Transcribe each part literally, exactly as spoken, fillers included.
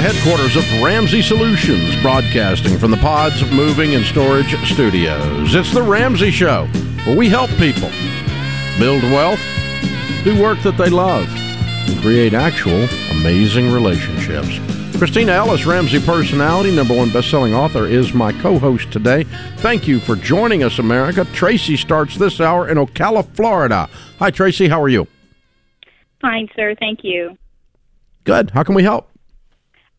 the headquarters of Ramsey Solutions, broadcasting from the Pods Moving and Storage Studios. It's the Ramsey Show, where we help people build wealth, do work that they love, and create actual amazing relationships. Kristina Ellis, Ramsey personality, number one best-selling author, is my co-host today. Thank you for joining us, America. Tracy starts this hour in Ocala, Florida. Hi, Tracy. How are you? Fine, sir. Thank you. Good. How can we help?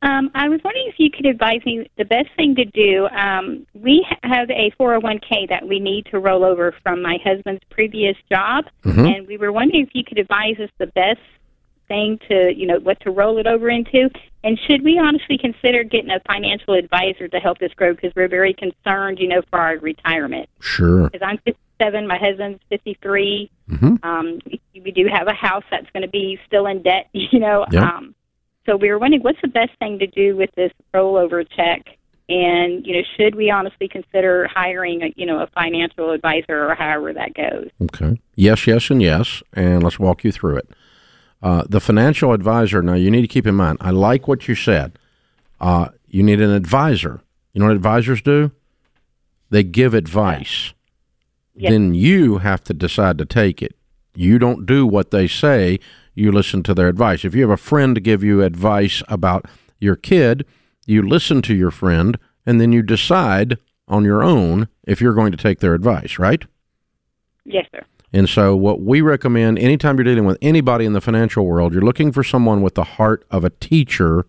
Um, I was wondering if you could advise me the best thing to do. Um, we have a four oh one k that we need to roll over from my husband's previous job, mm-hmm. and we were wondering if you could advise us the best thing to, you know, what to roll it over into, and should we honestly consider getting a financial advisor to help us grow, because we're very concerned, you know, for our retirement. Sure. Because I'm fifty-seven, my husband's fifty-three, mm-hmm. um, we do have a house that's going to be still in debt, you know, yep. um, so we were wondering what's the best thing to do with this rollover check, and, you know, should we honestly consider hiring, a, you know, a financial advisor or however that goes? Okay. Yes, yes, and yes, and let's walk you through it. Uh, the financial advisor, now you need to keep in mind, I like what you said. Uh, you need an advisor. You know what advisors do? They give advice. Yes. Then you have to decide to take it. You don't do what they say. You listen to their advice. If you have a friend to give you advice about your kid, you listen to your friend, and then you decide on your own if you're going to take their advice, right? Yes, sir. And so what we recommend, anytime you're dealing with anybody in the financial world, you're looking for someone with the heart of a teacher,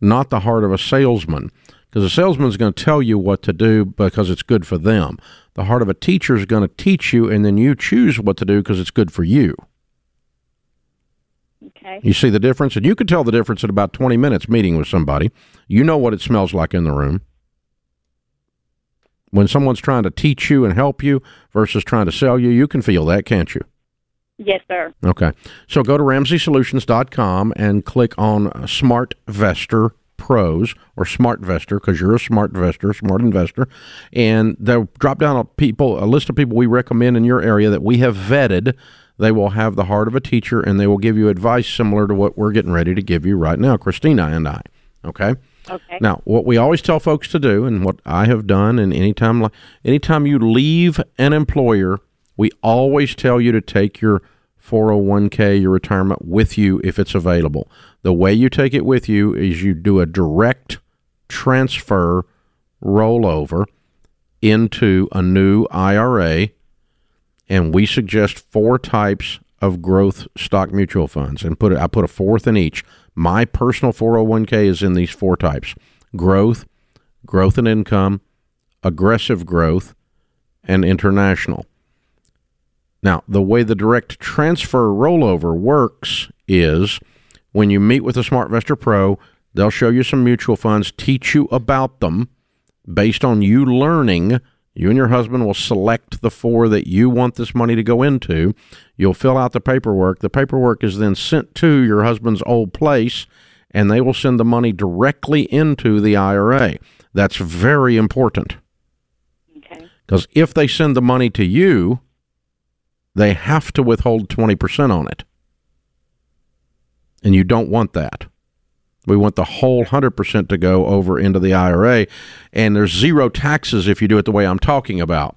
not the heart of a salesman, because a salesman's going to tell you what to do because it's good for them. The heart of a teacher is going to teach you, and then you choose what to do because it's good for you. Okay. You see the difference? And you can tell the difference in about twenty minutes meeting with somebody. You know what it smells like in the room. When someone's trying to teach you and help you versus trying to sell you, you can feel that, can't you? Yes, sir. Okay. So go to Ramsey Solutions dot com and click on SmartVestor Pros or SmartVestor, because you're a SmartVestor, smart investor, and they'll drop down a people a list of people we recommend in your area that we have vetted. They will have the heart of a teacher, and they will give you advice similar to what we're getting ready to give you right now, Kristina and I. Okay? Okay. Now, what we always tell folks to do, and what I have done, and anytime, anytime you leave an employer, we always tell you to take your four oh one k, your retirement, with you if it's available. The way you take it with you is you do a direct transfer rollover into a new I R A, and we suggest four types of growth stock mutual funds, and put a, I put a fourth in each. My personal four oh one k is in these four types: growth, growth and income, aggressive growth, and international. Now, the way the direct transfer rollover works is when you meet with a SmartVestor Pro, they'll show you some mutual funds, teach you about them. Based on you learning, you and your husband will select the four that you want this money to go into. You'll fill out the paperwork. The paperwork is then sent to your husband's old place, and they will send the money directly into the I R A. That's very important. Okay. Because if they send the money to you, they have to withhold twenty percent on it. And you don't want that. We want the whole one hundred percent to go over into the I R A, and there's zero taxes if you do it the way I'm talking about.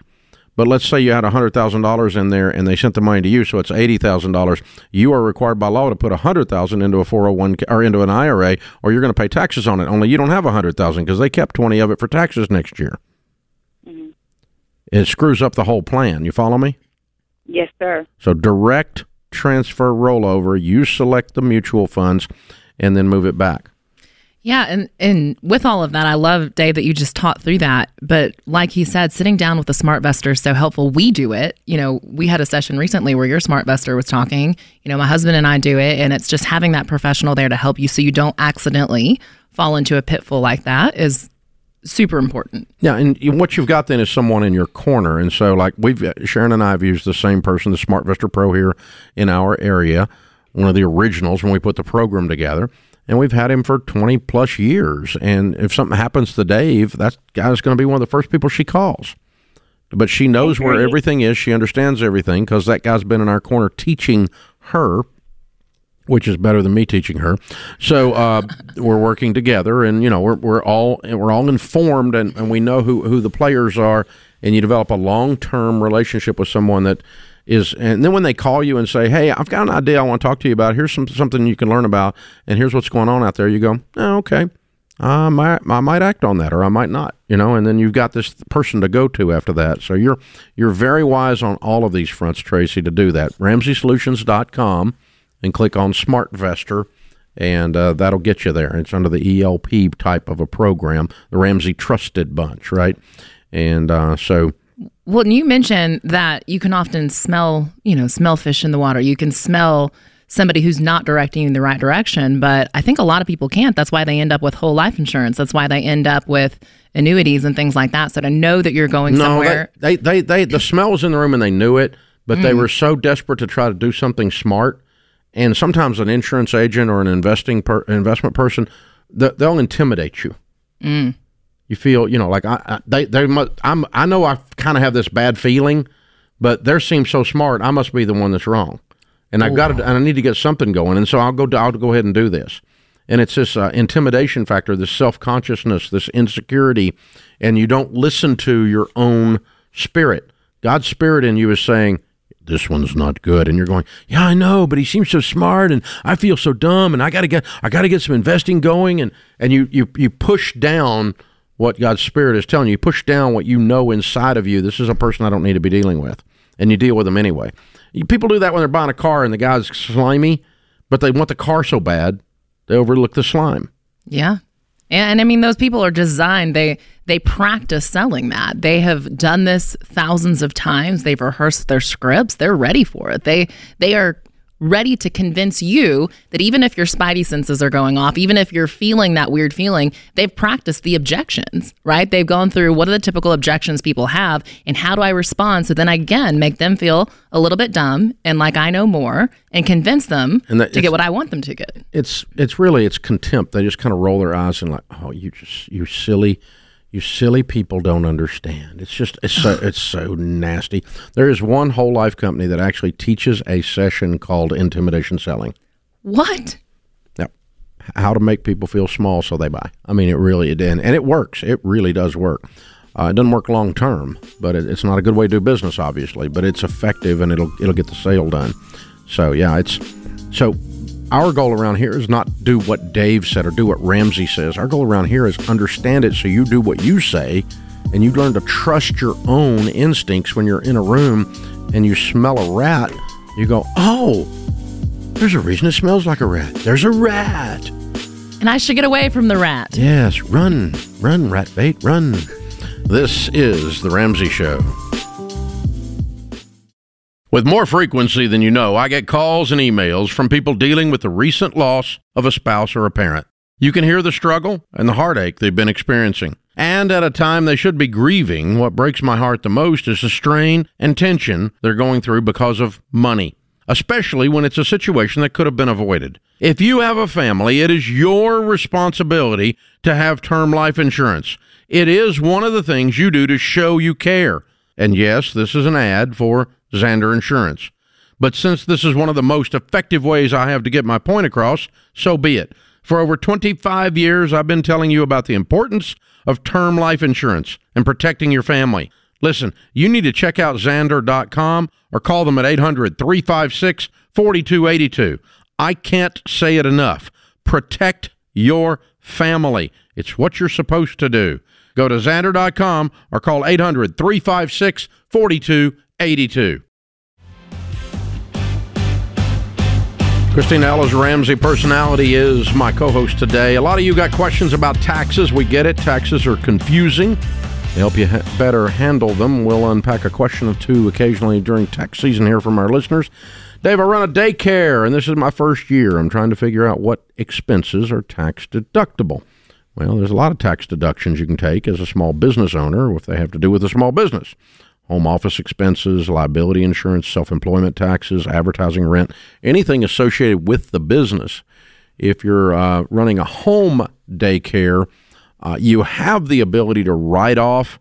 But let's say you had one hundred thousand dollars in there, and they sent the money to you, so it's eighty thousand dollars. You are required by law to put one hundred thousand dollars into a four oh one k or into an I R A, or you're going to pay taxes on it, only you don't have one hundred thousand dollars because they kept twenty of it for taxes next year. Mm-hmm. It screws up the whole plan. You follow me? Yes, sir. So direct transfer rollover, you select the mutual funds, and then move it back. Yeah, and, and with all of that, I love, Dave, that you just taught through that. But like he said, sitting down with a SmartVestor is so helpful. We do it. You know, we had a session recently where your SmartVestor was talking. You know, my husband and I do it, and it's just having that professional there to help you so you don't accidentally fall into a pitfall like that is super important. Yeah, and what you've got then is someone in your corner. And so, like, we've Sharon and I have used the same person, the SmartVestor Pro here in our area, one of the originals when we put the program together, and we've had him for twenty plus years. And if something happens to Dave, that guy's going to be one of the first people she calls. But she knows where everything is. She understands everything because that guy's been in our corner teaching her which is better than me teaching her. So uh, we're working together, and you know we're we're all we're all informed, and, and we know who, who the players are. And you develop a long term relationship with someone that is. And then when they call you and say, "Hey, I've got an idea I want to talk to you about. Here's some something you can learn about, and here's what's going on out there," you go, "Oh, okay, I might I might act on that, or I might not." You know, and then you've got this person to go to after that. So you're you're very wise on all of these fronts, Tracy, to do that. Ramsey Solutions dot com. And click on SmartVestor, and uh, that'll get you there. It's under the E L P type of a program, the Ramsey Trusted Bunch, right? And uh, so... Well, and you mentioned that you can often smell, you know, smell fish in the water. You can smell somebody who's not directing you in the right direction, but I think a lot of people can't. That's why they end up with whole life insurance. That's why they end up with annuities and things like that. So to know that you're going no, somewhere... They, they, they, they, the smell was in the room, and they knew it, but mm. they were so desperate to try to do something smart. And sometimes an insurance agent or an investing per, investment person, they'll intimidate you. Mm. You feel, you know, like I, I they, they must, I'm, I know I kind of have this bad feeling, but they seem so smart. I must be the one that's wrong, and I've got to, and I need to get something going. And so I'll go, I'll go ahead and do this. And it's this uh, intimidation factor, this self-consciousness, this insecurity, and you don't listen to your own spirit. God's spirit in you is saying, "This one's not good," and you're going, "Yeah, I know, but he seems so smart, and I feel so dumb, and I gotta get, I gotta get some investing going," and and you you you push down what God's Spirit is telling you. You push down what you know inside of you. This is a person I don't need to be dealing with, and you deal with them anyway. You, people do that when they're buying a car, and the guy's slimy, but they want the car so bad they overlook the slime. Yeah. And I mean, those people are designed, they they practice selling that. They have done this thousands of times. They've rehearsed their scripts. They're ready for it. They they are ready to convince you that even if your spidey senses are going off, even if you're feeling that weird feeling, they've practiced the objections, right? They've gone through what are the typical objections people have, and how do I respond? So then again, make them feel a little bit dumb and like I know more, and convince them and that, to get what I want them to get. It's it's really, it's contempt. They just kind of roll their eyes and like, "Oh, you just, you silly, you silly people don't understand." It's just, it's so, it's so nasty. There is one whole life company that actually teaches a session called intimidation selling. What? Yep. How to make people feel small so they buy. I mean, it really, it and it works. It really does work. Uh, it doesn't work long term, but it, it's not a good way to do business, obviously. But it's effective, and it'll it'll get the sale done. So yeah, it's so. Our goal around here is not do what Dave said or do what Ramsey says. Our goal around here is understand it so you do what you say, and you learn to trust your own instincts. When you're in a room and you smell a rat, you go, "Oh, there's a reason it smells like a rat. There's a rat. And I should get away from the rat." Yes, run, run, rat bait, run. This is The Ramsey Show. With more frequency than you know, I get calls and emails from people dealing with the recent loss of a spouse or a parent. You can hear the struggle and the heartache they've been experiencing. And at a time they should be grieving, what breaks my heart the most is the strain and tension they're going through because of money, especially when it's a situation that could have been avoided. If you have a family, it is your responsibility to have term life insurance. It is one of the things you do to show you care. And yes, this is an ad for Zander Insurance. But since this is one of the most effective ways I have to get my point across, so be it. For over twenty-five years, I've been telling you about the importance of term life insurance and protecting your family. Listen, you need to check out Zander dot com or call them at eight hundred, three five six, four two eight two. I can't say it enough. Protect your family. It's what you're supposed to do. Go to Zander dot com or call eight hundred, three five six, four two eight two. eighty-two. Kristina Ellis, Ramsey Personality, is my co-host today. A lot of you got questions about taxes. We get it. Taxes are confusing. To help you ha- better handle them, we'll unpack a question or two occasionally during tax season here from our listeners. Dave, I run a daycare, and this is my first year. I'm trying to figure out what expenses are tax deductible. Well, there's a lot of tax deductions you can take as a small business owner if they have to do with a small business. Home office expenses, liability insurance, self-employment taxes, advertising rent, anything associated with the business. If you're uh, running a home daycare, uh, you have the ability to write off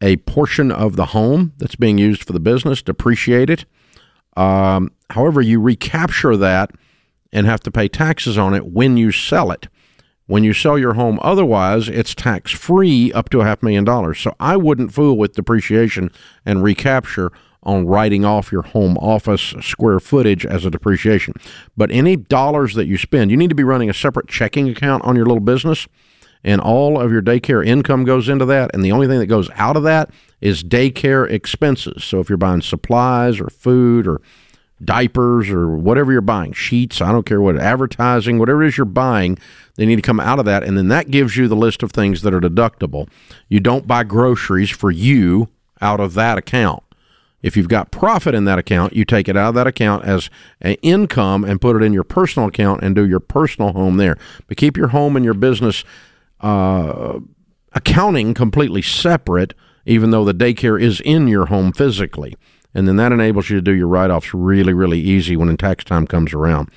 a portion of the home that's being used for the business, depreciate it. Um, however, you recapture that and have to pay taxes on it when you sell it. When you sell your home otherwise, it's tax-free up to a half million dollars. So I wouldn't fool with depreciation and recapture on writing off your home office square footage as a depreciation. But any dollars that you spend, you need to be running a separate checking account on your little business, and all of your daycare income goes into that, and the only thing that goes out of that is daycare expenses. So if you're buying supplies or food or diapers or whatever you're buying, sheets, I don't care what, advertising, whatever it is you're buying, they need to come out of that. And then that gives you the list of things that are deductible. You don't buy groceries for you out of that account. If you've got profit in that account, you take it out of that account as an income and put it in your personal account and do your personal home there. But keep your home and your business uh, accounting completely separate, even though the daycare is in your home physically. And then that enables you to do your write-offs really, really easy when tax time comes around.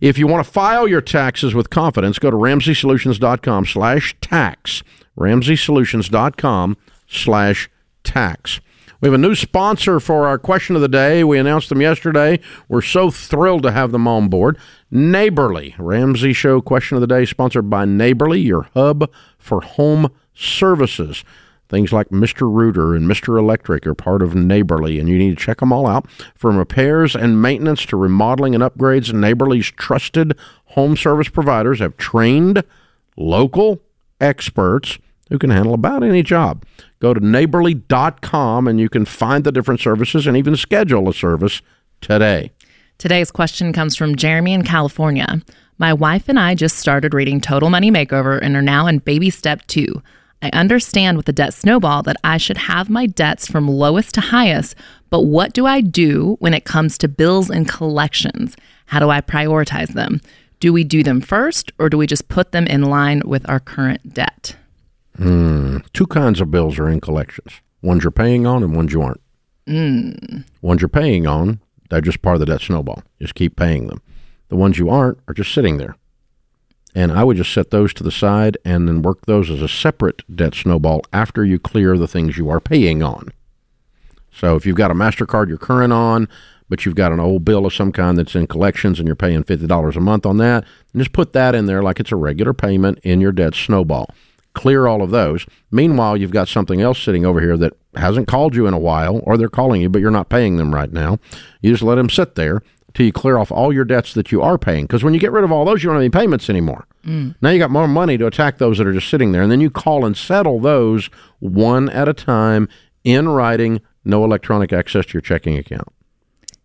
If you want to file your taxes with confidence, go to Ramsey Solutions dot com slash tax. Ramsey Solutions dot com slash tax. We have a new sponsor for our question of the day. We announced them yesterday. We're so thrilled to have them on board. Neighborly. Ramsey Show question of the day sponsored by Neighborly, your hub for home services. Things like Mister Rooter and Mister Electric are part of Neighborly, and you need to check them all out. From repairs and maintenance to remodeling and upgrades, Neighborly's trusted home service providers have trained local experts who can handle about any job. Go to Neighborly dot com, and you can find the different services and even schedule a service today. Today's question comes from Jeremy in California. My wife and I just started reading Total Money Makeover and are now in Baby Step two. I understand with the debt snowball that I should have my debts from lowest to highest, but what do I do when it comes to bills and collections? How do I prioritize them? Do we do them first, or do we just put them in line with our current debt? Mm, two kinds of bills are in collections. Ones you're paying on and ones you aren't. Mm. Ones you're paying on, they're just part of the debt snowball. Just keep paying them. The ones you aren't are just sitting there. And I would just set those to the side and then work those as a separate debt snowball after you clear the things you are paying on. So if you've got a MasterCard you're current on, but you've got an old bill of some kind that's in collections and you're paying fifty dollars a month on that, just put that in there like it's a regular payment in your debt snowball. Clear all of those. Meanwhile, you've got something else sitting over here that hasn't called you in a while, or they're calling you, but you're not paying them right now. You just let them sit there till you clear off all your debts that you are paying. Because when you get rid of all those, you don't have any payments anymore. Mm. Now you got more money to attack those that are just sitting there. And then you call and settle those one at a time in writing, no electronic access to your checking account.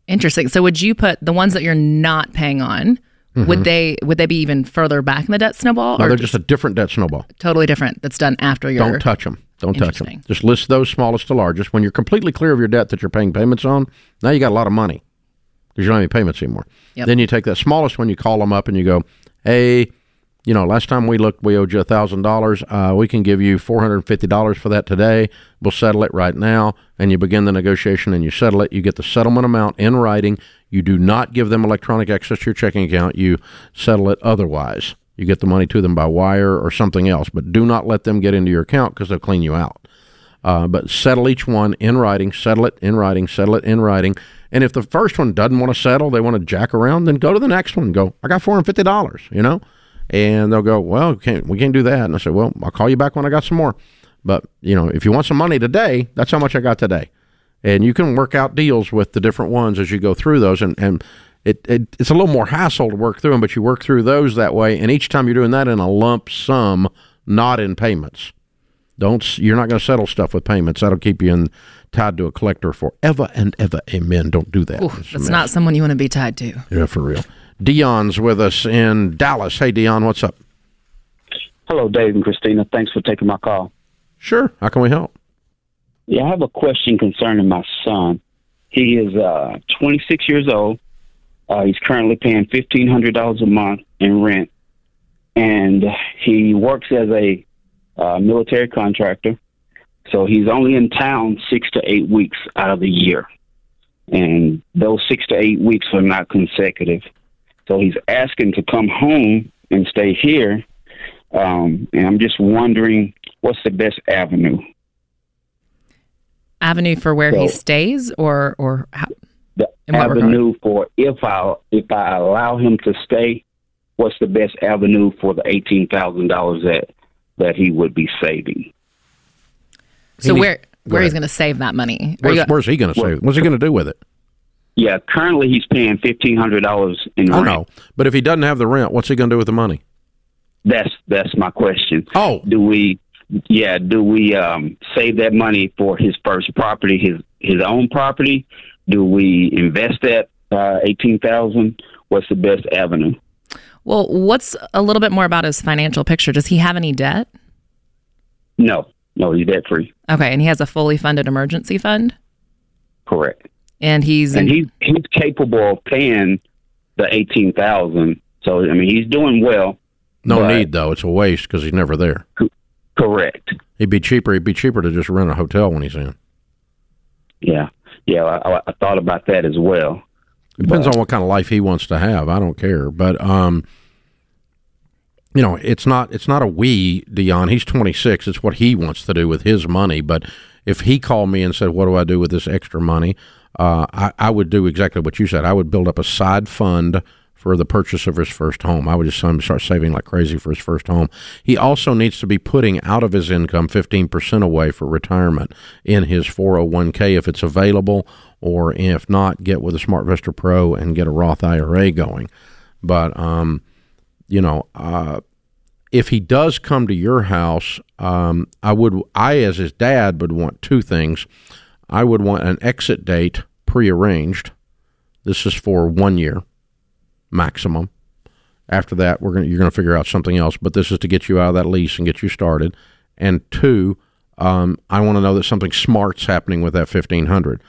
Interesting. So would you put the ones that you're not paying on, mm-hmm. would they would they be even further back in the debt snowball? No, or they're just, just a different debt snowball. Totally different. That's done after your... Don't touch them. Don't touch them. Just list those smallest to largest. When you're completely clear of your debt that you're paying payments on, now you got a lot of money. Because you don't have any payments anymore. Yep. Then you take that smallest one, you call them up and you go, hey, you know, last time we looked, we owed you one thousand dollars. Uh, we can give you four hundred fifty dollars for that today. We'll settle it right now. And you begin the negotiation and you settle it. You get the settlement amount in writing. You do not give them electronic access to your checking account. You settle it otherwise. You get the money to them by wire or something else. But do not let them get into your account because they'll clean you out. Uh, but settle each one in writing, settle it in writing, settle it in writing. And if the first one doesn't want to settle, they want to jack around, then go to the next one and go, I got four hundred fifty dollars, you know? And they'll go, well, we can't, we can't do that. And I say, well, I'll call you back when I got some more. But, you know, if you want some money today, that's how much I got today. And you can work out deals with the different ones as you go through those. And, and it, it it's a little more hassle to work through them, but you work through those that way. And each time you're doing that in a lump sum, not in payments. Don't, you're not going to settle stuff with payments. That'll keep you in, tied to a collector forever and ever. Amen. Don't do that. Ooh, that's not someone you want to be tied to. Yeah, for real. Dion's with us in Dallas. Hey, Dion, what's up? Hello, Dave and Kristina. Thanks for taking my call. Sure. How can we help? Yeah, I have a question concerning my son. He is uh, twenty-six years old. Uh, he's currently paying fifteen hundred dollars a month in rent. And he works as a Uh, military contractor. So he's only in town six to eight weeks out of the year. And those six to eight weeks are not consecutive. So he's asking to come home and stay here. Um, and I'm just wondering, what's the best avenue? Avenue for where so, he stays or, or how? The, avenue for if I if I allow him to stay, what's the best avenue for the eighteen thousand dollars that that he would be saving? So he where needs, where he's going to save that money? Where's, got, where's he going to save? What's he going to do with it? Yeah, currently he's paying fifteen hundred dollars in rent. I know, but if he doesn't have the rent, what's he going to do with the money? That's that's my question. Oh, do we? Yeah, do we um, save that money for his first property, his his own property? Do we invest that uh, eighteen thousand dollars? What's the best avenue? Well, what's a little bit more about his financial picture? Does he have any debt? No. No, he's debt-free. Okay, and he has a fully funded emergency fund? Correct. And he's... And in- he, he's capable of paying the eighteen thousand dollars. So, I mean, he's doing well. No need, though. It's a waste because he's never there. Co- correct. He'd be cheaper. He'd be cheaper to just rent a hotel when he's in. Yeah. Yeah, I, I thought about that as well. Depends but. on what kind of life he wants to have. I don't care, but um, you know, it's not it's not a we, Dion. He's twenty-six. It's what he wants to do with his money. But if he called me and said, "What do I do with this extra money?" Uh, I, I would do exactly what you said. I would build up a side fund for the purchase of his first home. I would just start saving like crazy for his first home. He also needs to be putting out of his income fifteen percent away for retirement in his four oh one k if it's available, or if not, get with a SmartVestor Pro and get a Roth I R A going. But, um, you know, uh, if he does come to your house, um, I would, I as his dad would want two things. I would want an exit date prearranged. This is for one year. Maximum. After that, we're gonna you're gonna figure out something else. But this is to get you out of that lease and get you started. And two, um, I want to know that something smart's happening with that fifteen hundred.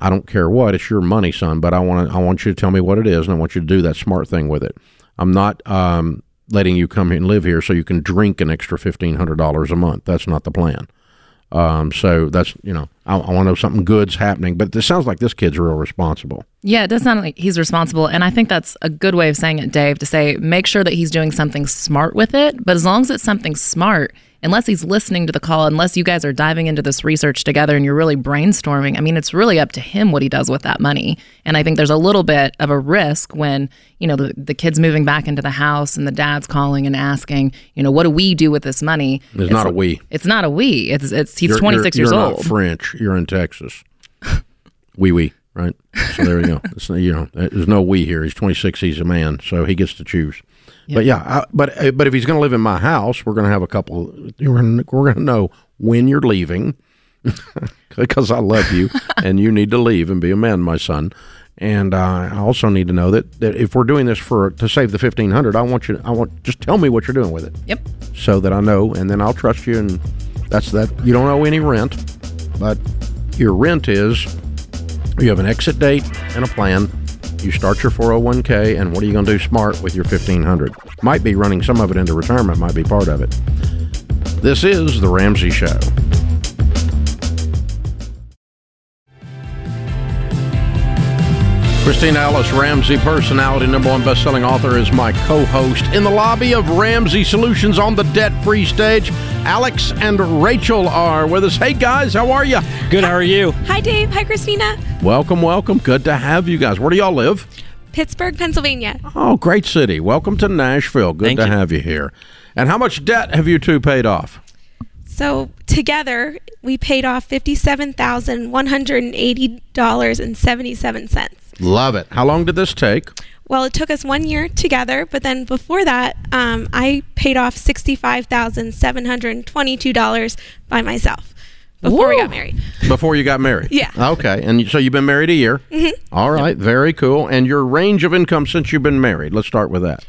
I don't care what. It's your money, son. But I want to. I want you to tell me what it is, and I want you to do that smart thing with it. I'm not um, letting you come here and live here so you can drink an extra fifteen hundred dollars a month. That's not the plan. Um, so that's, you know, I, I want to know something good's happening, but it sounds like this kid's real responsible. Yeah, it does sound like he's responsible. And I think that's a good way of saying it, Dave, to say, make sure that he's doing something smart with it. But as long as it's something smart, unless he's listening to the call, unless you guys are diving into this research together and you're really brainstorming, I mean, it's really up to him what he does with that money. And I think there's a little bit of a risk when, you know, the, the kid's moving back into the house and the dad's calling and asking, you know, what do we do with this money? It's, it's not a we. It's not a we. It's, it's, he's you're, twenty-six you're, years you're old. You're not French. You're in Texas. We, we, right? So there you go. It's, you know, there's no we here. He's twenty-six. He's a man. So he gets to choose. Yep. But yeah, I, but but if he's going to live in my house, we're going to have a couple, we're going to know when you're leaving because I love you and you need to leave and be a man, my son. And uh, I also need to know that, that if we're doing this for to save the fifteen hundred dollars, I want you I want just tell me what you're doing with it. Yep. So that I know, and then I'll trust you, and that's that. You don't owe any rent, but your rent is you have an exit date and a plan. You start your four oh one k, and what are you going to do smart with your fifteen hundred? Might be running some of it into retirement, might be part of it. This is The Ramsey Show. Kristina Ellis, Ramsey personality, number one best-selling author, is my co-host in the lobby of Ramsey Solutions on the debt-free stage. Alex and Rachel are with us. Hey, guys, how are you? Good, how are you? Hi, Dave. Hi, Kristina. Welcome, welcome. Good to have you guys. Where do y'all live? Pittsburgh, Pennsylvania. Oh, great city. Welcome to Nashville. Good Thank to you. have you here. And how much debt have you two paid off? So together, we paid off fifty-seven thousand one hundred eighty dollars and seventy-seven cents. Love it. How long did this take? Well, it took us one year together, but then before that, um, I paid off sixty-five thousand seven hundred twenty-two dollars by myself before Whoa. we got married. Before you got married? Yeah. Okay. And so you've been married a year? Mm-hmm. All right. Yep. Very cool. And your range of income since you've been married? Let's start with that.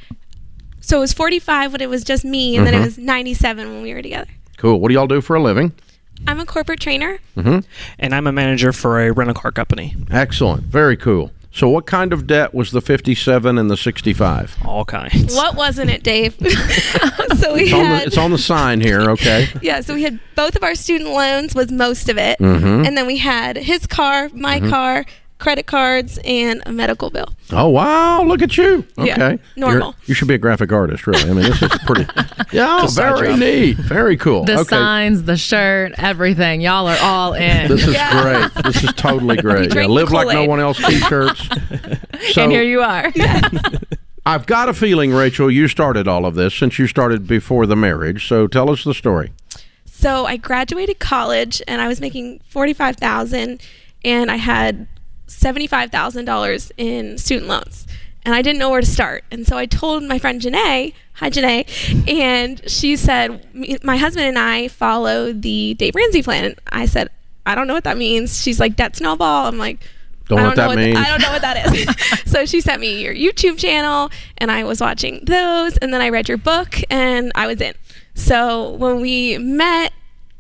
So it was forty-five when it was just me, and mm-hmm. then it was ninety-seven when we were together. Cool. What do y'all do for a living? I'm a corporate trainer. Mm-hmm. And I'm a manager for a rent-a-car company. Excellent. Very cool. So what kind of debt was the fifty-seven and the sixty-five? All kinds. What wasn't it, Dave? so we it's, had, on the, it's on the sign here, okay? Yeah, so we had both of our student loans was most of it. Mm-hmm. And then we had his car, my mm-hmm. car, credit cards, and a medical bill. Oh, wow. Look at you. Okay. Yeah, normal. You're, you should be a graphic artist, really. I mean, this is pretty. Yeah, very neat. Very cool. The okay. signs, the shirt, everything. Y'all are all in. This is yeah. great. This is totally great. Yeah, live like no one else t-shirts. So, and here you are. Yeah. I've got a feeling, Rachel, you started all of this since you started before the marriage. So tell us the story. So I graduated college, and I was making forty-five thousand dollars, and I had seventy-five thousand dollars in student loans, and I didn't know where to start. And so I told my friend Janae, hi Janae, and she said, my husband and I follow the Dave Ramsey plan. And I said, I don't know what that means. She's like, debt snowball. I'm like, don't, I don't know what that means. Th- I don't know what that is. So she sent me your YouTube channel, and I was watching those, and then I read your book, and I was in. So when we met,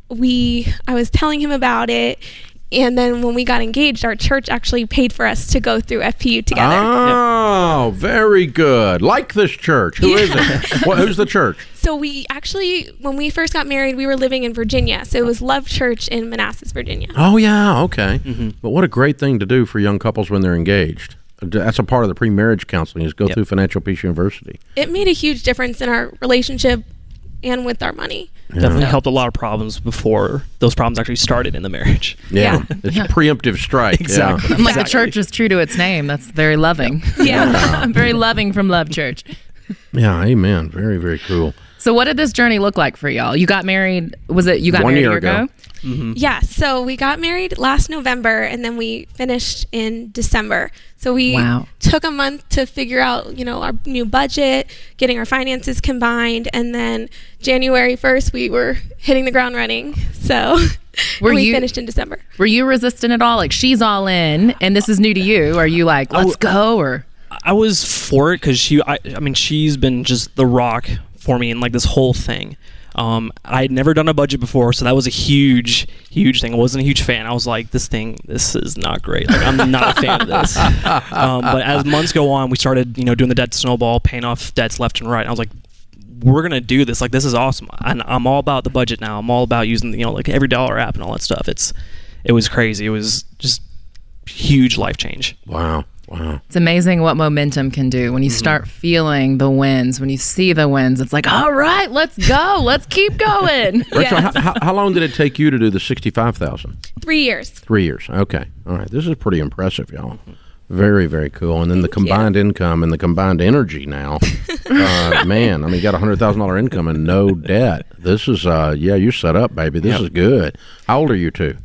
we I was telling him about it. And then when we got engaged, our church actually paid for us to go through F P U together. Oh, yep. Very good. Like this church. Who yeah. is it? Well, who's the church? So we actually, when we first got married, we were living in Virginia. So it was Love Church in Manassas, Virginia. Oh, yeah. Okay. Mm-hmm. But what a great thing to do for young couples when they're engaged. That's a part of the pre-marriage counseling is go yep. through Financial Peace University. It made a huge difference in our relationship and with our money. Yeah. Definitely helped a lot of problems before those problems actually started in the marriage. Yeah. yeah. It's yeah. a preemptive strike. Exactly. Yeah. Like exactly. The church is true to its name. That's very loving. Yeah. yeah. Very loving from Love Church. Yeah. Amen. Very, very cool. So what did this journey look like for y'all? You got married, was it, you got One married year a year ago? ago? Mm-hmm. Yeah. So we got married last November, and then we finished in December. So we wow. took a month to figure out, you know, our new budget, getting our finances combined, and then January first we were hitting the ground running. So were we you, finished in December. Were you resistant at all? Like, she's all in, and this is new to you. Are you like, let's go? Or I was for it because she. I, I mean, she's been just the rock for me in like this whole thing. Um, I had never done a budget before, so that was a huge, huge thing. I wasn't a huge fan. I was like, this thing, this is not great. Like, I'm not a fan of this. Um, but as months go on, we started, you know, doing the debt snowball, paying off debts left and right. And I was like, we're going to do this. Like, this is awesome. And I'm all about the budget now. I'm all about using, you know, like every dollar app and all that stuff. It's, it was crazy. It was just huge life change. Wow. Wow. It's amazing what momentum can do when you start feeling the winds, when you see the winds. It's like, all right, let's go. Let's keep going. Rachel, yes. how, how long did it take you to do the sixty-five thousand dollars? Three years. Three years. Okay. All right. This is pretty impressive, y'all. Very, very cool. And then Thank the combined you. income and the combined energy now. uh, man, I mean, you got one hundred thousand dollars income and no debt. This is, uh, yeah, you're set up, baby. This yep. is good. How old are you two?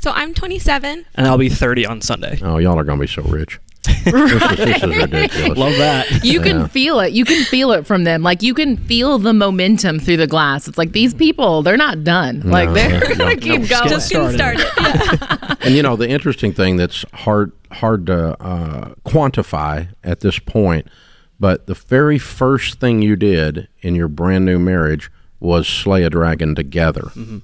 So I'm twenty-seven. And I'll be thirty on Sunday. Oh, y'all are going to be so rich. Right. This is, this is ridiculous. Love that. You can yeah. feel it. You can feel it from them. Like, you can feel the momentum through the glass. It's like, these people, they're not done. No, like, they're no, going to keep no, going. Just getting started. Yeah. And, you know, the interesting thing that's hard hard to uh, quantify at this point, but the very first thing you did in your brand new marriage was slay a dragon together. Mm-hmm.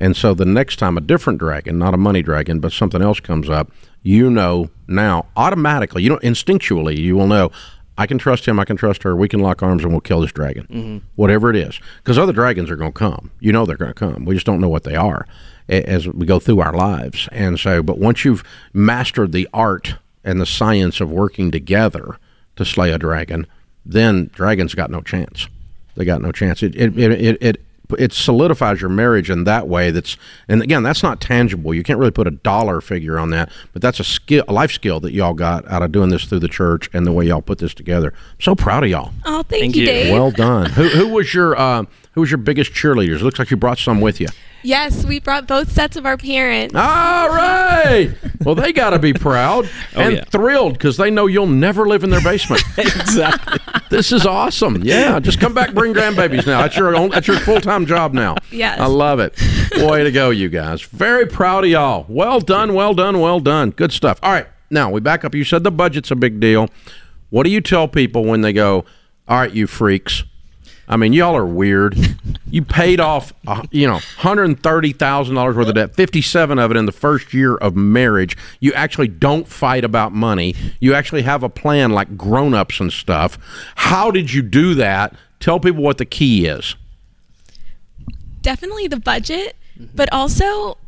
And so the next time a different dragon, not a money dragon, but something else comes up, you know now automatically, you know, instinctually, you will know, I can trust him, I can trust her, we can lock arms and we'll kill this dragon, mm-hmm. whatever it is. Because other dragons are going to come. You know they're going to come. We just don't know what they are as we go through our lives. And so, but once you've mastered the art and the science of working together to slay a dragon, then dragons got no chance. They got no chance. It, it, it, it, it It solidifies your marriage in that way. That's, and again, that's not tangible. You can't really put a dollar figure on that, but that's a skill, a life skill that y'all got out of doing this through the church and the way y'all put this together. I'm so proud of y'all. Oh, thank, thank you, Dave. Well done. who, who was your uh, who was your biggest cheerleaders? It looks like you brought some with you. Yes, we brought both sets of our parents. All right. Well, they got to be proud and oh, yeah. thrilled because they know you'll never live in their basement. Exactly. This is awesome. Yeah, just come back, bring grandbabies now. That's your own, that's your full-time job now. Yes. I love it. Way to go, you guys. Very proud of y'all. Well done, well done, well done. Good stuff. All right. Now, we back up. You said the budget's a big deal. What do you tell people when they go, all right, you freaks? I mean, y'all are weird. You paid off, uh, you know, one hundred thirty thousand dollars worth of debt, fifty-seven of it in the first year of marriage. You actually don't fight about money. You actually have a plan like grown-ups and stuff. How did you do that? Tell people what the key is. Definitely the budget, but also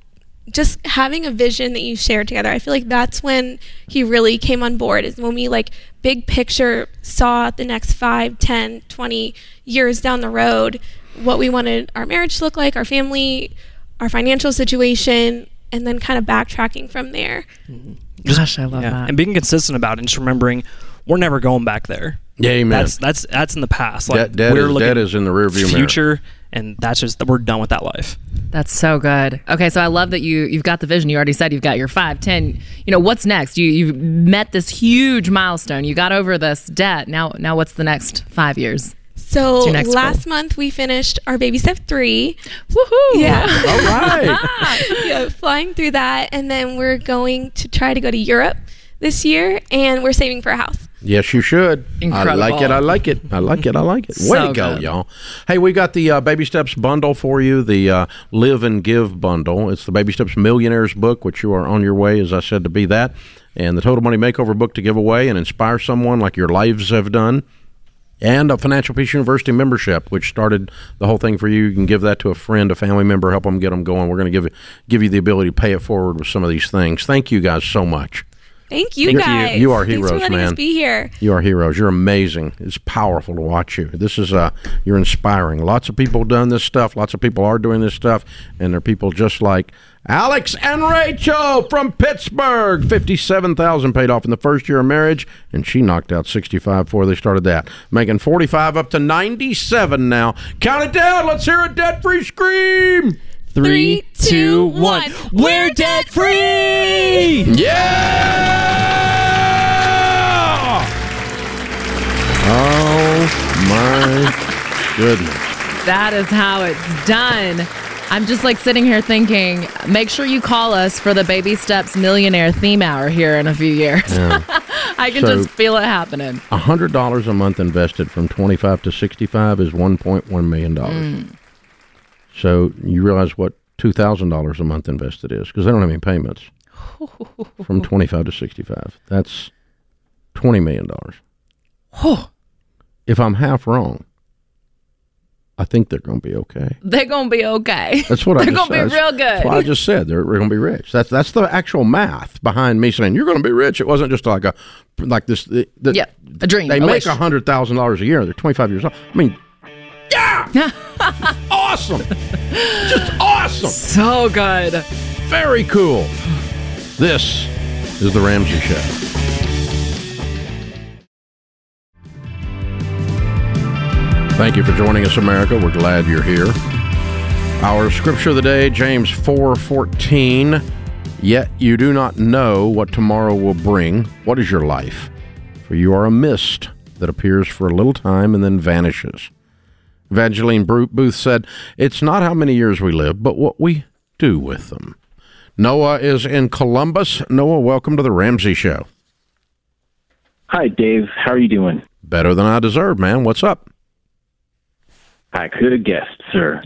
just having a vision that you shared together, I feel like that's when he really came on board, is when we like big picture saw the next five, ten, twenty years down the road, what we wanted our marriage to look like, our family, our financial situation, and then kind of backtracking from there. Mm-hmm. Gosh, I love yeah. that. And being consistent about it and just remembering we're never going back there. Yeah, amen. That's that's that's in the past. Like, that we're is, looking that is in the rearview mirror. Future, and that's just, we're done with that life. That's so good. Okay, so I love that you, you've got the vision. You already said you've got your five, ten. You know, what's next? You, you've met this huge milestone. You got over this debt. Now, now what's the next five years? So last goal? month we finished our Baby Step three. Woohoo! Yeah. All right. yeah, flying through that. And then we're going to try to go to Europe this year, and we're saving for a house. Yes, you should. Incredible. I like it. I like it. I like it. I like it. Way so to go, good. y'all. Hey, we got the uh, Baby Steps bundle for you, the uh, Live and Give bundle. It's the Baby Steps Millionaires book, which you are on your way, as I said, to be that, and the Total Money Makeover book to give away and inspire someone like your lives have done, and a Financial Peace University membership, which started the whole thing for you. You can give that to a friend, a family member, help them get them going. We're going to give, give you the ability to pay it forward with some of these things. Thank you guys so much. Thank you Thank guys. You, you are heroes, Thanks for man. Us be here. You are heroes. You're amazing. It's powerful to watch you. This is uh, you're inspiring. Lots of people done this stuff. Lots of people are doing this stuff, and they're people just like Alex and Rachel from Pittsburgh. fifty-seven thousand dollars paid off in the first year of marriage, and she knocked out sixty-five before they started that. Making forty-five up to ninety-seven now. Count it down. Let's hear a debt-free scream. Three, two, one. We're debt free! Yeah! Oh my goodness. That is how it's done. I'm just like sitting here thinking, make sure you call us for the Baby Steps Millionaire Theme Hour here in a few years. Yeah. I can so, just feel it happening. one hundred dollars a month invested from twenty-five to sixty-five is one point one million dollars. Mm. So you realize what two thousand dollars a month invested is, because they don't have any payments from twenty-five to sixty-five. That's twenty million dollars. If I'm half wrong, I think they're going to be okay. They're going to be okay. That's what I just said. They're going to be real good. That's what I just said. They're going to be rich. That's that's the actual math behind me saying, you're going to be rich. It wasn't just like a, like this. The, the, yeah, a dream. They make one hundred thousand dollars a year. They're twenty-five years old. I mean, yeah! Awesome! Just awesome! So good. Very cool. This is The Ramsey Show. Thank you for joining us, America. We're glad you're here. Our scripture of the day, James four fourteen. Yet you do not know what tomorrow will bring. What is your life? For you are a mist that appears for a little time and then vanishes. Evangeline Booth said, it's not how many years we live, but what we do with them. Noah is in Columbus. Noah, welcome to the Ramsey Show. Hi, Dave. How are you doing? Better than I deserve, man. What's up? I could have guessed, sir.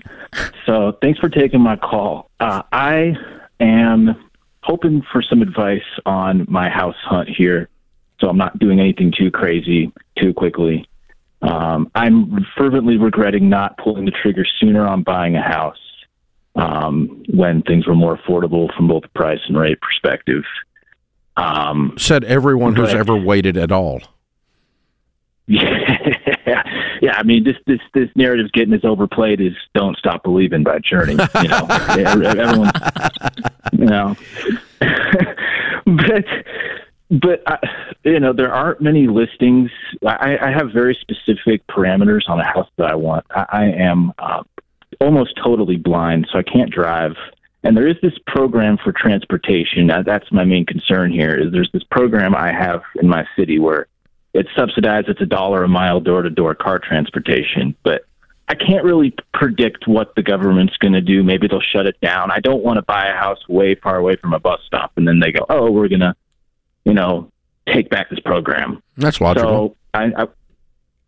So thanks for taking my call. Uh, I am hoping for some advice on my house hunt here, so I'm not doing anything too crazy too quickly. Um, I'm fervently regretting not pulling the trigger sooner on buying a house um, when things were more affordable from both the price and rate perspective. Um, Said everyone who's ever waited at all. Yeah, yeah. I mean, this this this narrative's getting as overplayed as "Don't Stop Believing" by Journey. You know, everyone. You know, but. But, I, you know, there aren't many listings. I, I have very specific parameters on a house that I want. I, I am uh, almost totally blind, so I can't drive. And there is this program for transportation. Now, that's my main concern here. Is there's this program I have in my city where it's subsidized. It's a dollar a mile door-to-door car transportation. But I can't really predict what the government's going to do. Maybe they'll shut it down. I don't want to buy a house way far away from a bus stop, and then they go, oh, we're going to, you know, take back this program. That's logical. So I, I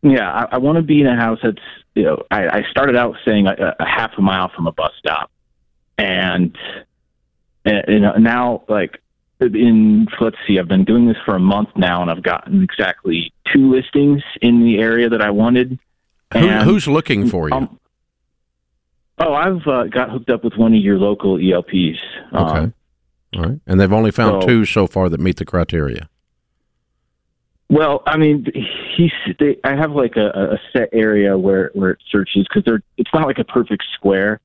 yeah, I, I want to be in a house that's, you know, I, I started out saying a, a half a mile from a bus stop. And, and, you know, now, like, in, let's see, I've been doing this for a month now, and I've gotten exactly two listings in the area that I wanted. And, Who, who's looking for you? Um, Oh, I've uh, got hooked up with one of your local E L Ps. Okay. Um, All right. And they've only found so, two so far that meet the criteria. Well, I mean, he's, they, I have like a, a set area where, where it searches because they're, it's not like a perfect square.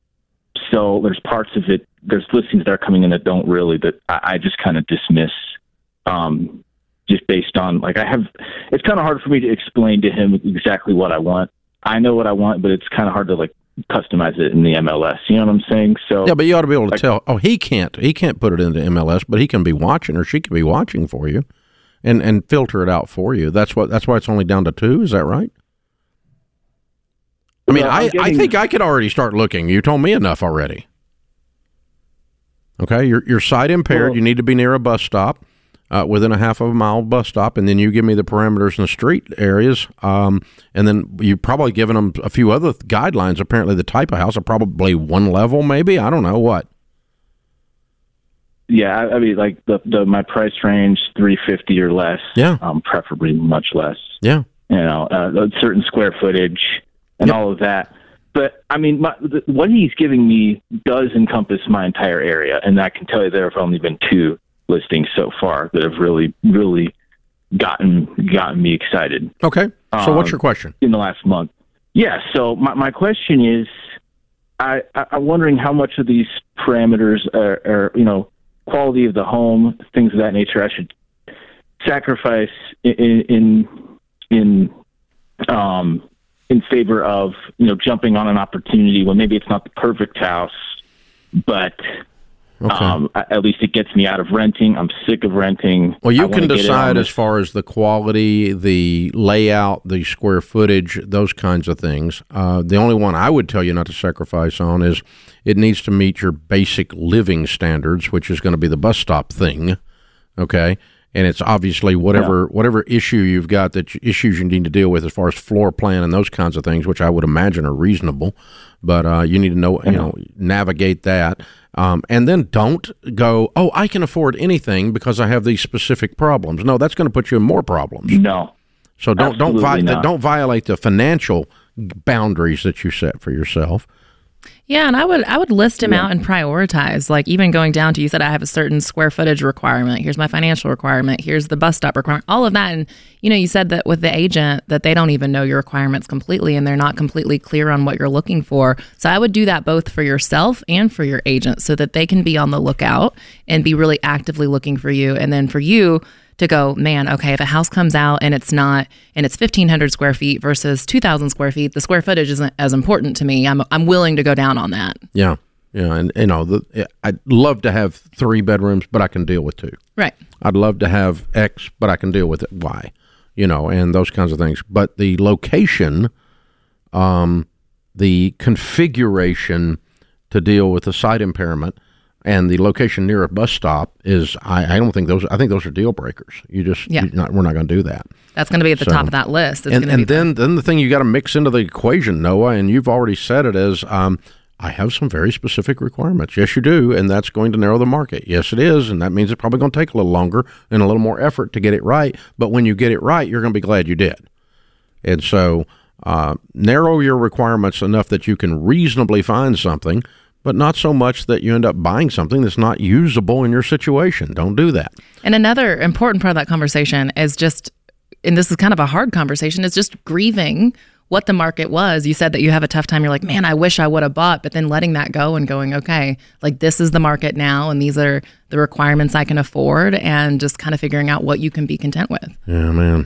So there's parts of it, there's listings that are coming in that don't really, that I, I just kind of dismiss um, just based on, like I have, it's kind of hard for me to explain to him exactly what I want. I know what I want, but it's kind of hard to like customize it in the M L S. You know what I'm saying? So yeah, but you ought to be able to like, tell, oh, he can't, he can't put it into M L S, but he can be watching or she can be watching for you. And, and filter it out for you. That's what. That's why it's only down to two. Is that right? I mean, well, I, getting... I think I could already start looking. You told me enough already. Okay, you're you're sight impaired. Well, you need to be near a bus stop, uh, within a half of a mile bus stop, and then you give me the parameters in the street areas, um, and then you've probably given them a few other th- guidelines. Apparently, the type of house are probably one level, maybe. I don't know what. Yeah, I mean, like the the my price range, three fifty or less. Yeah, um, preferably much less. Yeah, you know, uh, a certain square footage and yep. all of that. But I mean, my, the, what he's giving me does encompass my entire area, and I can tell you there have only been two listings so far that have really, really gotten gotten me excited. Okay, so um, what's your question? In the last month, yeah. So my my question is, I, I I'm wondering how much of these parameters are, are you know. quality of the home, things of that nature, I should sacrifice in in in, um, in favor of, you know, jumping on an opportunity when maybe it's not the perfect house, but okay. um, at least it gets me out of renting. I'm sick of renting. Well, you can decide as far as the quality, the layout, the square footage, those kinds of things. Uh, the only one I would tell you not to sacrifice on is it needs to meet your basic living standards, which is going to be the bus stop thing, okay? And it's obviously whatever yeah. whatever issue you've got, that issues you need to deal with as far as floor plan and those kinds of things, which I would imagine are reasonable. But uh, you need to know, you know, navigate that. Um, and then don't go, oh, I can afford anything because I have these specific problems. No, that's going to put you in more problems. No. So don't don't, vi- don't violate the financial boundaries that you set for yourself. Yeah, and I would I would list them yeah. out and prioritize, like even going down to, you said I have a certain square footage requirement, here's my financial requirement, here's the bus stop requirement, all of that. And, you know, you said that with the agent that they don't even know your requirements completely and they're not completely clear on what you're looking for. So I would do that both for yourself and for your agent so that they can be on the lookout and be really actively looking for you. And then for you to go, man, okay, if a house comes out and it's not, and it's fifteen hundred square feet versus two thousand square feet, the square footage isn't as important to me. I'm I'm willing to go down on that. Yeah. Yeah. And, you know, the, I'd love to have three bedrooms, but I can deal with two. Right. I'd love to have X, but I can deal with it. Y, you know, and those kinds of things. But the location, um, the configuration to deal with the sight impairment, and the location near a bus stop is, I, I don't think those, I think those are deal breakers. You just, yeah. not, we're not going to do that. That's going to be at the so, top of that list. It's and and be then, then the thing you got to mix into the equation, Noah, and you've already said it is, um, I have some very specific requirements. Yes, you do. And that's going to narrow the market. Yes, it is. And that means it's probably going to take a little longer and a little more effort to get it right. But when you get it right, you're going to be glad you did. And so uh, narrow your requirements enough that you can reasonably find something, but not so much that you end up buying something that's not usable in your situation. Don't do that. And another important part of that conversation is just, and this is kind of a hard conversation, is just grieving what the market was. You said that you have a tough time. You're like, man, I wish I would have bought, but then letting that go and going, okay, like this is the market now, and these are the requirements I can afford, and just kind of figuring out what you can be content with. Yeah, man.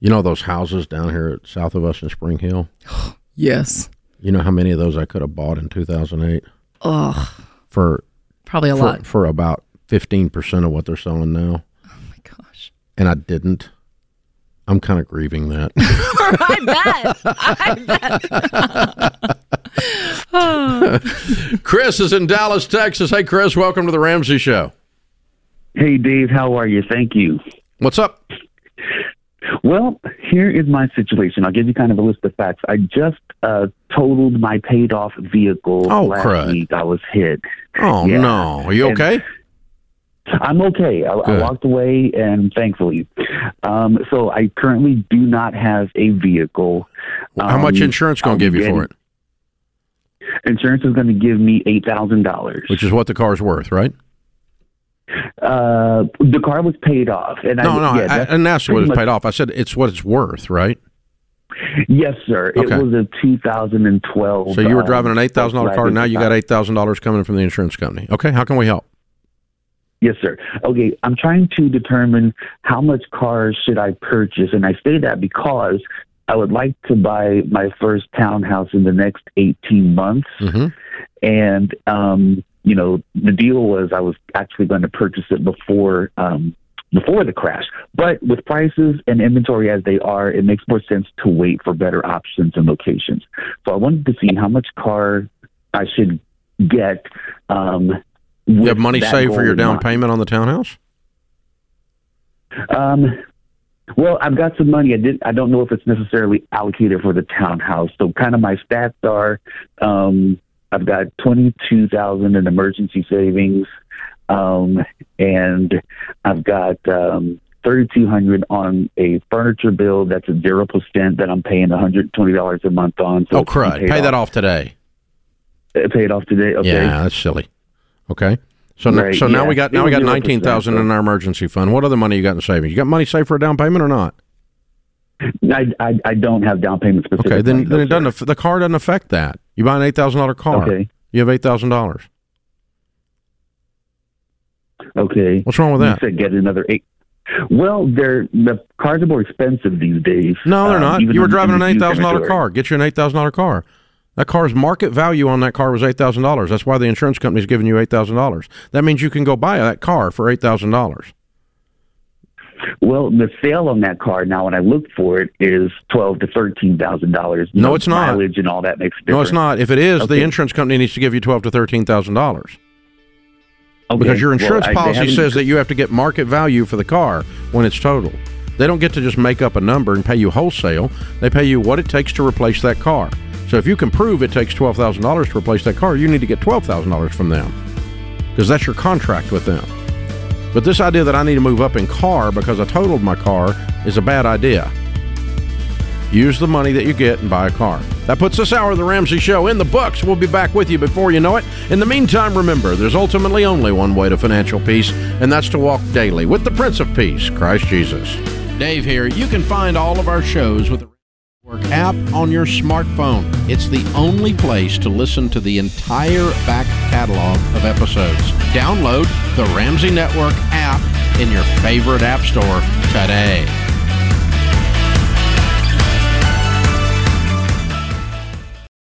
You know those houses down here south of us in Spring Hill? Yes. You know how many of those I could have bought in two thousand eight? Ugh. For probably a for, lot. For about fifteen percent of what they're selling now. Oh my gosh. And I didn't. I'm kind of grieving that. I bet. I bet. Oh. Chris is in Dallas, Texas. Hey, Chris, welcome to the Ramsey Show. Hey, Dave, how are you? Thank you. What's up? Well, here is my situation. I'll give you kind of a list of facts. I just uh, totaled my paid-off vehicle oh, last crud. week. I was hit. Oh, yeah. no. Are you and okay? I'm okay. I, I walked away, and thankfully. Um, so I currently do not have a vehicle. How um, much insurance going to give you getting, for it? Insurance is going to give me eight thousand dollars. Which is what the car's worth, right? Uh, the car was paid off. And no, I, no, yeah, I, I didn't ask what it was paid off. I said it's what it's worth, right? Yes, sir. Okay. It was a two thousand twelve. So you were driving an eight thousand dollars car, now you got eight thousand dollars coming from the insurance company. Okay, how can we help? Yes, sir. Okay, I'm trying to determine how much cars should I purchase, and I say that because I would like to buy my first townhouse in the next eighteen months. Mm-hmm. And, um, you know, the deal was I was actually going to purchase it before um, before the crash. But with prices and inventory as they are, it makes more sense to wait for better options and locations. So I wanted to see how much car I should get. Um, you have money saved for your down payment on the townhouse? Um. Well, I've got some money. I didn't. I don't know if it's necessarily allocated for the townhouse. So, kind of my stats are: um, I've got twenty-two thousand in emergency savings, um, and I've got um, thirty-two hundred on a furniture bill that's at zero percent that I'm paying one hundred twenty dollars a month on. So oh, crud! Pay off. that off today. Uh, pay it off today. Okay. Yeah, that's silly. Okay. So, right, so now yeah. we got now we got nineteen thousand in our emergency fund. What other money you got in savings? You got money saved for a down payment or not? I I, I don't have down payment specifically. Okay, then, then it doesn't. Sure. The car doesn't affect that. You buy an eight thousand dollar car. Okay. You have eight thousand dollars. Okay. What's wrong with that? You said get another eight. Well, they're the cars are more expensive these days. No, they're um, not. You were driving an eight thousand dollar car. Get you an eight thousand dollar car. That car's market value on that car was eight thousand dollars. That's why the insurance company's giving you eight thousand dollars. That means you can go buy that car for eight thousand dollars. Well, the sale on that car now, when I look for it, is twelve thousand to thirteen thousand dollars. No, it's not. Mileage and all that makes a difference. No, it's not. If it is, okay. The insurance company needs to give you twelve thousand to thirteen thousand dollars. Okay. Because your insurance well, policy I, says that you have to get market value for the car when it's total. They don't get to just make up a number and pay you wholesale. They pay you what it takes to replace that car. So if you can prove it takes twelve thousand dollars to replace that car, you need to get twelve thousand dollars from them because that's your contract with them. But this idea that I need to move up in car because I totaled my car is a bad idea. Use the money that you get and buy a car. That puts this hour of The Ramsey Show in the books. We'll be back with you before you know it. In the meantime, remember, there's ultimately only one way to financial peace, and that's to walk daily with the Prince of Peace, Christ Jesus. Dave here. You can find all of our shows with the Network app on your smartphone. It's the only place to listen to the entire back catalog of episodes. Download the Ramsey Network app in your favorite app store today.